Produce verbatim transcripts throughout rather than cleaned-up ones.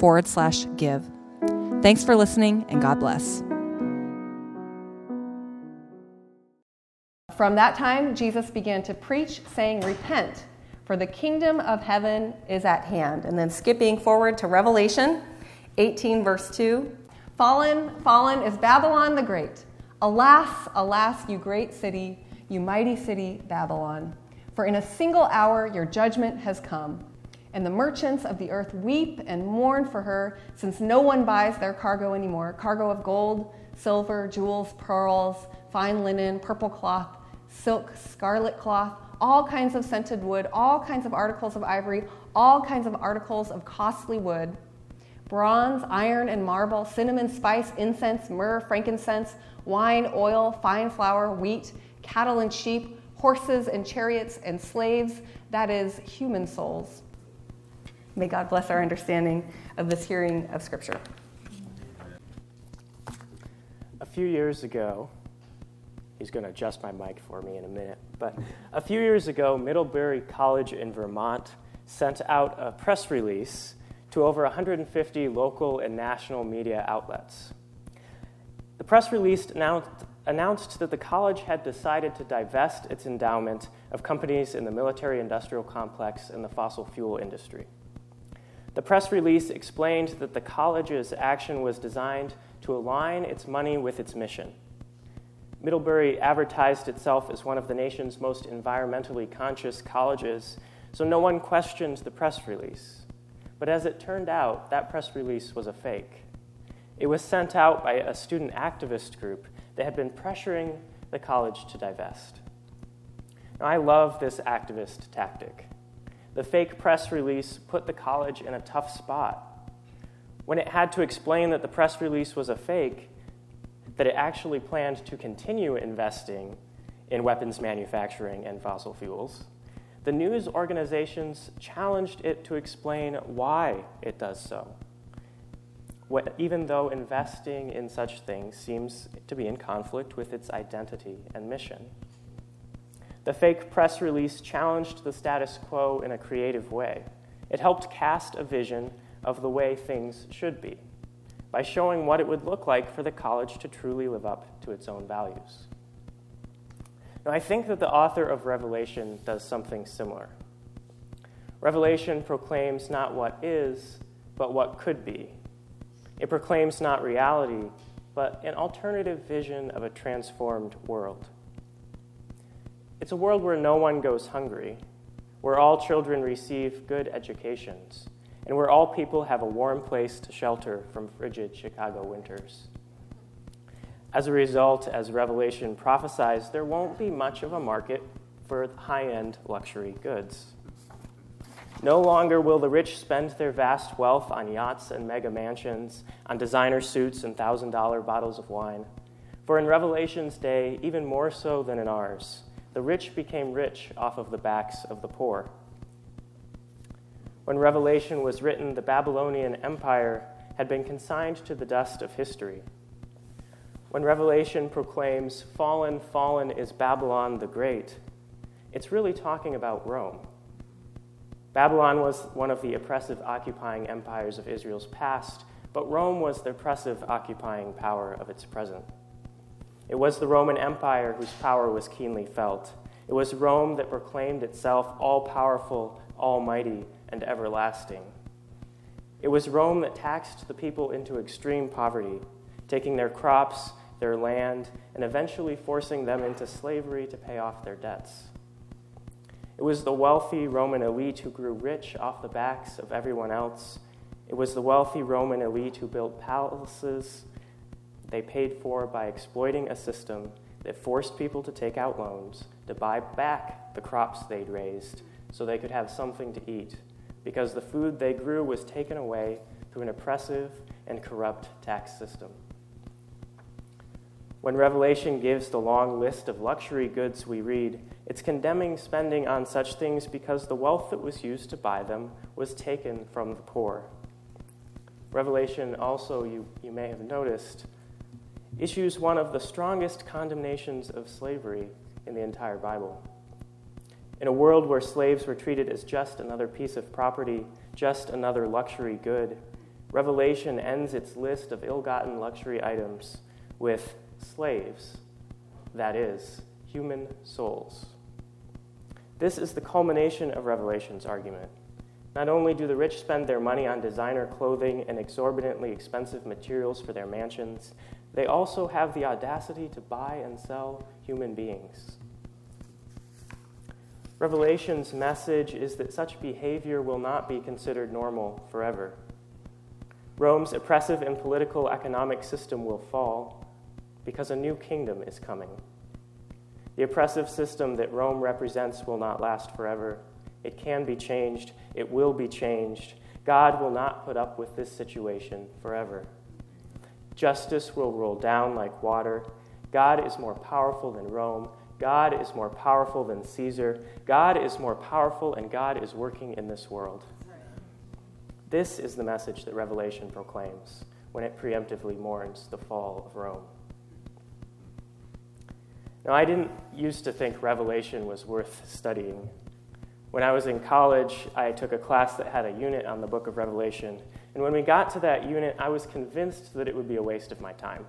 forward slash give. Thanks for listening, and God bless. From that time, Jesus began to preach, saying, "Repent, for the kingdom of heaven is at hand." And then skipping forward to Revelation eighteen, verse two. Fallen, fallen is Babylon the Great. Alas, alas, you great city, you mighty city, Babylon. For in a single hour your judgment has come. And the merchants of the earth weep and mourn for her, since no one buys their cargo anymore. Cargo of gold, silver, jewels, pearls, fine linen, purple cloth, silk, scarlet cloth, all kinds of scented wood, all kinds of articles of ivory, all kinds of articles of costly wood, bronze, iron, and marble, cinnamon, spice, incense, myrrh, frankincense, wine, oil, fine flour, wheat, cattle and sheep, horses and chariots and slaves, that is, human souls. May God bless our understanding of this hearing of Scripture. A few years ago, he's going to adjust my mic for me in a minute, but a few years ago, Middlebury College in Vermont sent out a press release to over one hundred fifty local and national media outlets. The press release announced, announced that the college had decided to divest its endowment of companies in the military-industrial complex and the fossil fuel industry. The press release explained that the college's action was designed to align its money with its mission. Middlebury advertised itself as one of the nation's most environmentally conscious colleges, so no one questioned the press release. But as it turned out, that press release was a fake. It was sent out by a student activist group that had been pressuring the college to divest. Now, I love this activist tactic. The fake press release put the college in a tough spot. When it had to explain that the press release was a fake, that it actually planned to continue investing in weapons manufacturing and fossil fuels, the news organizations challenged it to explain why it does so, what, even though investing in such things seems to be in conflict with its identity and mission. The fake press release challenged the status quo in a creative way. It helped cast a vision of the way things should be by showing what it would look like for the college to truly live up to its own values. Now, I think that the author of Revelation does something similar. Revelation proclaims not what is, but what could be. It proclaims not reality, but an alternative vision of a transformed world. It's a world where no one goes hungry, where all children receive good educations, and where all people have a warm place to shelter from frigid Chicago winters. As a result, as Revelation prophesies, there won't be much of a market for high-end luxury goods. No longer will the rich spend their vast wealth on yachts and mega mansions, on designer suits and one thousand dollars bottles of wine. For in Revelation's day, even more so than in ours, the rich became rich off of the backs of the poor. When Revelation was written, the Babylonian Empire had been consigned to the dust of history. When Revelation proclaims, "Fallen, fallen is Babylon the Great," it's really talking about Rome. Babylon was one of the oppressive occupying empires of Israel's past, but Rome was the oppressive occupying power of its present. It was the Roman Empire whose power was keenly felt. It was Rome that proclaimed itself all-powerful, almighty, and everlasting. It was Rome that taxed the people into extreme poverty, taking their crops, their land, and eventually forcing them into slavery to pay off their debts. It was the wealthy Roman elite who grew rich off the backs of everyone else. It was the wealthy Roman elite who built palaces they paid for by exploiting a system that forced people to take out loans to buy back the crops they'd raised so they could have something to eat because the food they grew was taken away through an oppressive and corrupt tax system. When Revelation gives the long list of luxury goods we read, it's condemning spending on such things because the wealth that was used to buy them was taken from the poor. Revelation also, you, you may have noticed, issues one of the strongest condemnations of slavery in the entire Bible. In a world where slaves were treated as just another piece of property, just another luxury good, Revelation ends its list of ill-gotten luxury items with slaves, that is, human souls. This is the culmination of Revelation's argument. Not only do the rich spend their money on designer clothing and exorbitantly expensive materials for their mansions, they also have the audacity to buy and sell human beings. Revelation's message is that such behavior will not be considered normal forever. Rome's oppressive and political economic system will fall because a new kingdom is coming. The oppressive system that Rome represents will not last forever. It can be changed. It will be changed. God will not put up with this situation forever. Justice will roll down like water. God is more powerful than Rome. God is more powerful than Caesar. God is more powerful, and God is working in this world. This is the message that Revelation proclaims when it preemptively mourns the fall of Rome. Now, I didn't used to think Revelation was worth studying. When I was in college, I took a class that had a unit on the book of Revelation. And when we got to that unit, I was convinced that it would be a waste of my time.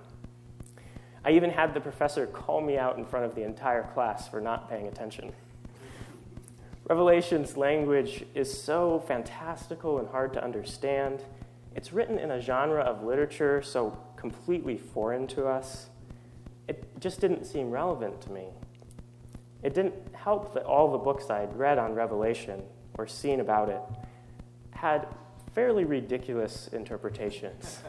I even had the professor call me out in front of the entire class for not paying attention. Revelation's language is so fantastical and hard to understand. It's written in a genre of literature so completely foreign to us. It just didn't seem relevant to me. It didn't help that all the books I had read on Revelation or seen about it had fairly ridiculous interpretations.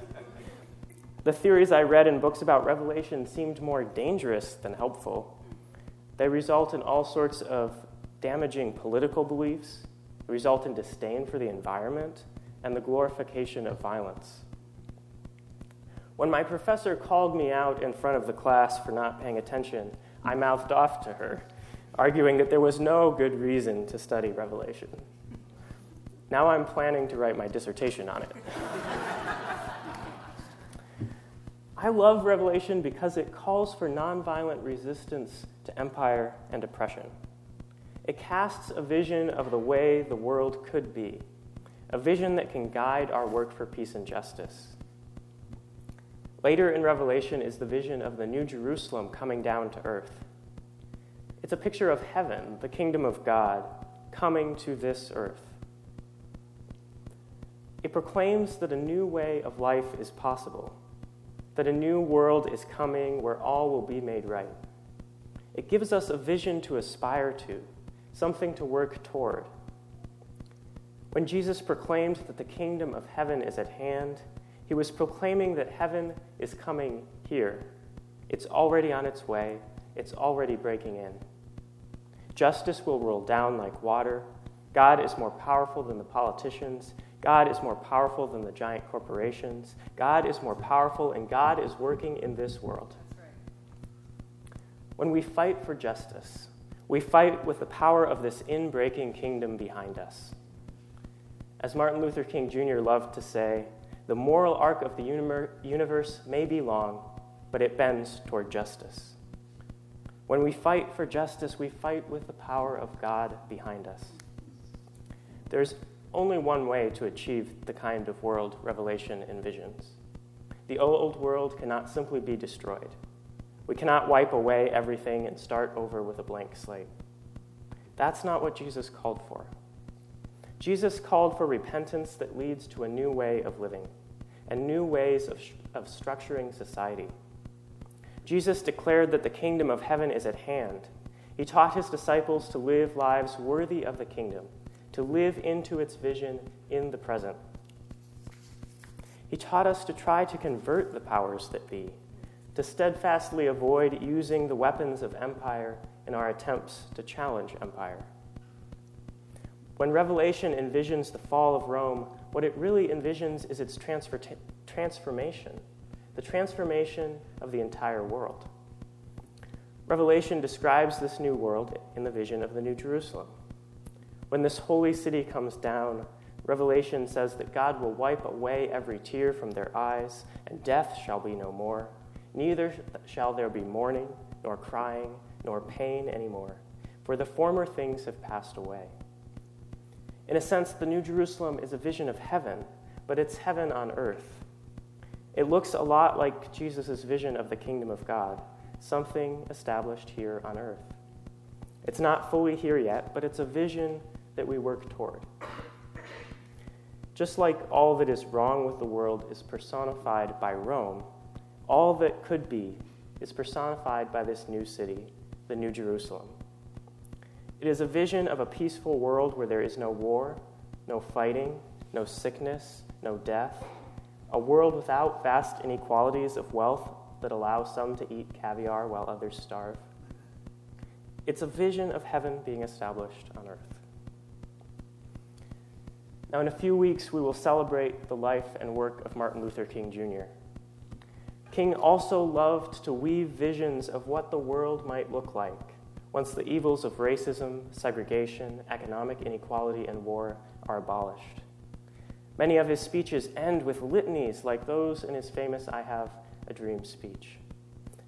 The theories I read in books about Revelation seemed more dangerous than helpful. They result in all sorts of damaging political beliefs, they result in disdain for the environment, and the glorification of violence. When my professor called me out in front of the class for not paying attention, I mouthed off to her, arguing that there was no good reason to study Revelation. Now I'm planning to write my dissertation on it. I love Revelation because it calls for nonviolent resistance to empire and oppression. It casts a vision of the way the world could be, a vision that can guide our work for peace and justice. Later in Revelation is the vision of the New Jerusalem coming down to earth. It's a picture of heaven, the kingdom of God, coming to this earth. It proclaims that a new way of life is possible, that a new world is coming where all will be made right. It gives us a vision to aspire to, something to work toward. When Jesus proclaimed that the kingdom of heaven is at hand, he was proclaiming that heaven is coming here. It's already on its way. It's already breaking in. Justice will roll down like water. God is more powerful than the politicians. God is more powerful than the giant corporations. God is more powerful, and God is working in this world. When we fight for justice, we fight with the power of this in-breaking kingdom behind us. As Martin Luther King Junior loved to say, the moral arc of the universe may be long, but it bends toward justice. When we fight for justice, we fight with the power of God behind us. There's only one way to achieve the kind of world Revelation envisions. The old world cannot simply be destroyed. We cannot wipe away everything and start over with a blank slate. That's not what Jesus called for. Jesus called for repentance that leads to a new way of living and new ways of, of structuring society. Jesus declared that the kingdom of heaven is at hand. He taught his disciples to live lives worthy of the kingdom, to live into its vision in the present. He taught us to try to convert the powers that be, to steadfastly avoid using the weapons of empire in our attempts to challenge empire. When Revelation envisions the fall of Rome, what it really envisions is its transfer- transformation, the transformation of the entire world. Revelation describes this new world in the vision of the New Jerusalem. When this holy city comes down, Revelation says that God will wipe away every tear from their eyes, and death shall be no more. Neither shall there be mourning, nor crying, nor pain anymore, for the former things have passed away. In a sense, the New Jerusalem is a vision of heaven, but it's heaven on earth. It looks a lot like Jesus' vision of the kingdom of God, something established here on earth. It's not fully here yet, but it's a vision that we work toward. Just like all that is wrong with the world is personified by Rome, all that could be is personified by this new city, the New Jerusalem. It is a vision of a peaceful world where there is no war, no fighting, no sickness, no death, a world without vast inequalities of wealth that allow some to eat caviar while others starve. It's a vision of heaven being established on earth. Now, in a few weeks, we will celebrate the life and work of Martin Luther King Junior King also loved to weave visions of what the world might look like once the evils of racism, segregation, economic inequality, and war are abolished. Many of his speeches end with litanies like those in his famous I Have a Dream speech,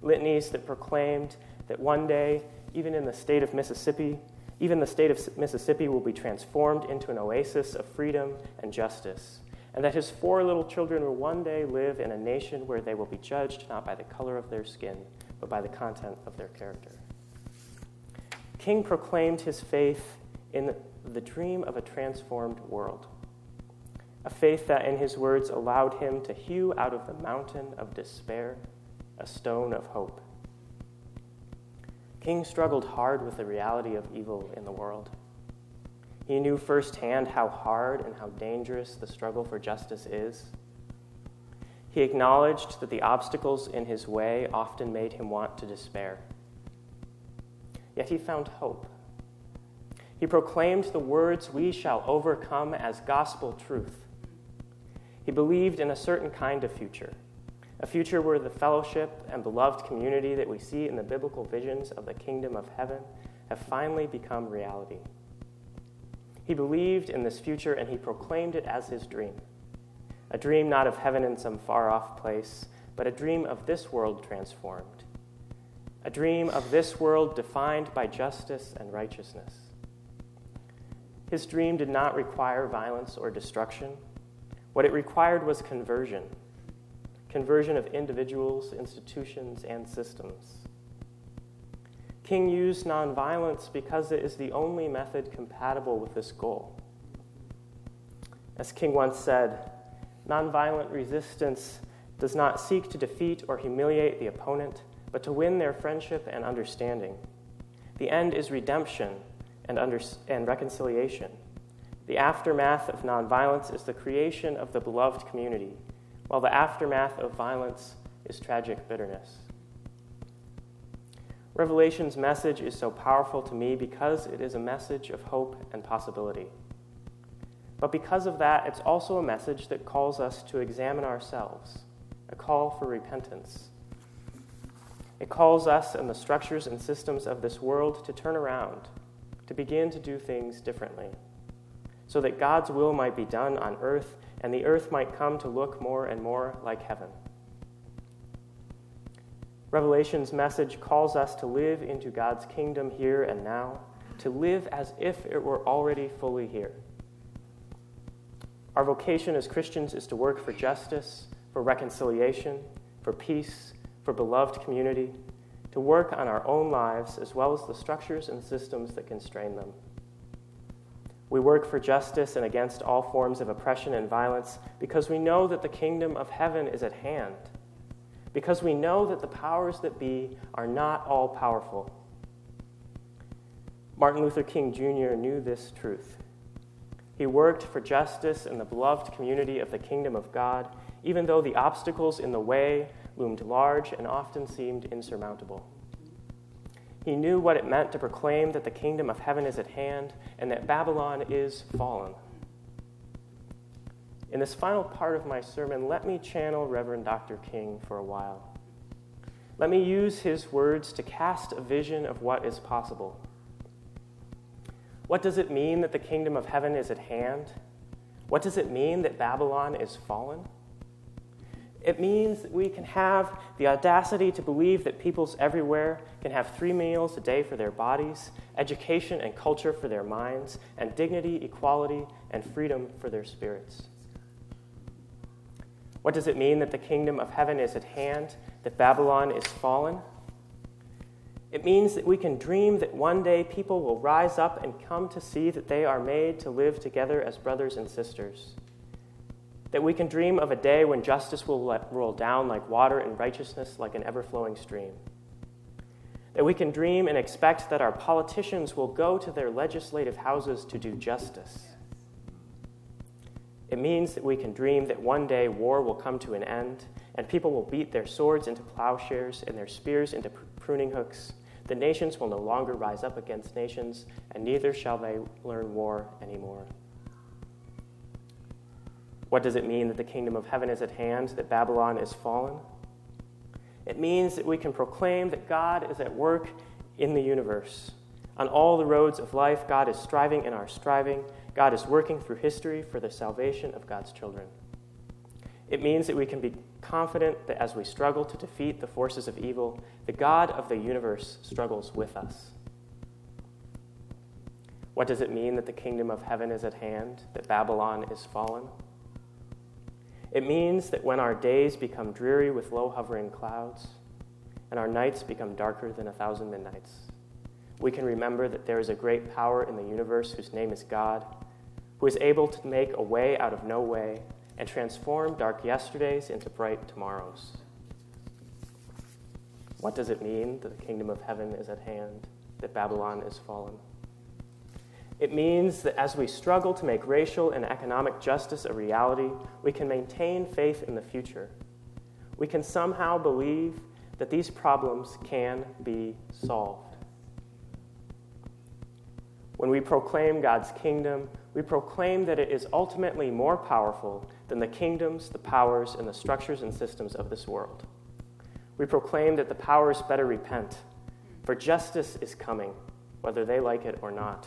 litanies that proclaimed that one day, even in the state of Mississippi, even the state of Mississippi will be transformed into an oasis of freedom and justice, and that his four little children will one day live in a nation where they will be judged not by the color of their skin, but by the content of their character. King proclaimed his faith in the dream of a transformed world, a faith that, in his words, allowed him to hew out of the mountain of despair a stone of hope. King struggled hard with the reality of evil in the world. He knew firsthand how hard and how dangerous the struggle for justice is. He acknowledged that the obstacles in his way often made him want to despair. Yet he found hope. He proclaimed the words, "We shall overcome," as gospel truth. He believed in a certain kind of future, a future where the fellowship and beloved community that we see in the biblical visions of the kingdom of heaven have finally become reality. He believed in this future, and he proclaimed it as his dream, a dream not of heaven in some far-off place, but a dream of this world transformed, a dream of this world defined by justice and righteousness. His dream did not require violence or destruction. What it required was conversion, conversion of individuals, institutions, and systems. King used nonviolence because it is the only method compatible with this goal. As King once said, "Nonviolent resistance does not seek to defeat or humiliate the opponent, but to win their friendship and understanding. The end is redemption and, under- and reconciliation. The aftermath of nonviolence is the creation of the beloved community, while the aftermath of violence is tragic bitterness." Revelation's message is so powerful to me because it is a message of hope and possibility. But because of that, it's also a message that calls us to examine ourselves, a call for repentance. It calls us and the structures and systems of this world to turn around, to begin to do things differently, so that God's will might be done on earth and the earth might come to look more and more like heaven. Revelation's message calls us to live into God's kingdom here and now, to live as if it were already fully here. Our vocation as Christians is to work for justice, for reconciliation, for peace, for beloved community, to work on our own lives as well as the structures and systems that constrain them. We work for justice and against all forms of oppression and violence because we know that the kingdom of heaven is at hand, because we know that the powers that be are not all powerful. Martin Luther King Junior knew this truth. He worked for justice in the beloved community of the kingdom of God, even though the obstacles in the way loomed large and often seemed insurmountable. He knew what it meant to proclaim that the kingdom of heaven is at hand and that Babylon is fallen. In this final part of my sermon, let me channel Reverend Doctor King for a while. Let me use his words to cast a vision of what is possible. What does it mean that the kingdom of heaven is at hand? What does it mean that Babylon is fallen? It means that we can have the audacity to believe that peoples everywhere can have three meals a day for their bodies, education and culture for their minds, and dignity, equality, and freedom for their spirits. What does it mean that the kingdom of heaven is at hand, that Babylon is fallen? It means that we can dream that one day people will rise up and come to see that they are made to live together as brothers and sisters. That we can dream of a day when justice will let, roll down like water and righteousness like an ever-flowing stream. That we can dream and expect that our politicians will go to their legislative houses to do justice. It means that we can dream that one day war will come to an end and people will beat their swords into plowshares and their spears into pruning hooks. The nations will no longer rise up against nations, and neither shall they learn war anymore. What does it mean that the kingdom of heaven is at hand, that Babylon is fallen? It means that we can proclaim that God is at work in the universe. On all the roads of life, God is striving in our striving. God is working through history for the salvation of God's children. It means that we can be confident that as we struggle to defeat the forces of evil, the God of the universe struggles with us. What does it mean that the kingdom of heaven is at hand, that Babylon is fallen? It means that when our days become dreary with low hovering clouds and our nights become darker than a thousand midnights, we can remember that there is a great power in the universe whose name is God, who is able to make a way out of no way and transform dark yesterdays into bright tomorrows. What does it mean that the kingdom of heaven is at hand, that Babylon is fallen? It means that as we struggle to make racial and economic justice a reality, we can maintain faith in the future. We can somehow believe that these problems can be solved. When we proclaim God's kingdom, we proclaim that it is ultimately more powerful than the kingdoms, the powers, and the structures and systems of this world. We proclaim that the powers better repent, for justice is coming, whether they like it or not.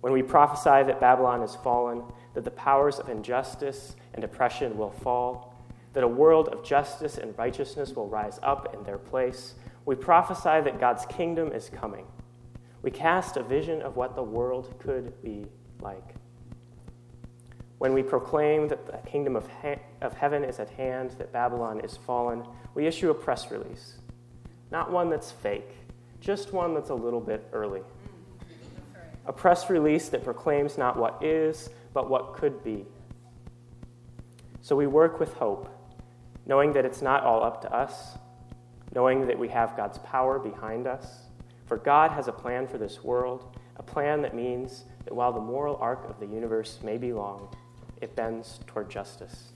When we prophesy that Babylon is fallen, that the powers of injustice and oppression will fall, that a world of justice and righteousness will rise up in their place, we prophesy that God's kingdom is coming. We cast a vision of what the world could be like. When we proclaim that the kingdom of, he- of heaven is at hand, that Babylon is fallen, we issue a press release. Not one that's fake, just one that's a little bit early. A press release that proclaims not what is, but what could be. So we work with hope, knowing that it's not all up to us, knowing that we have God's power behind us, for God has a plan for this world, a plan that means that while the moral arc of the universe may be long, it bends toward justice.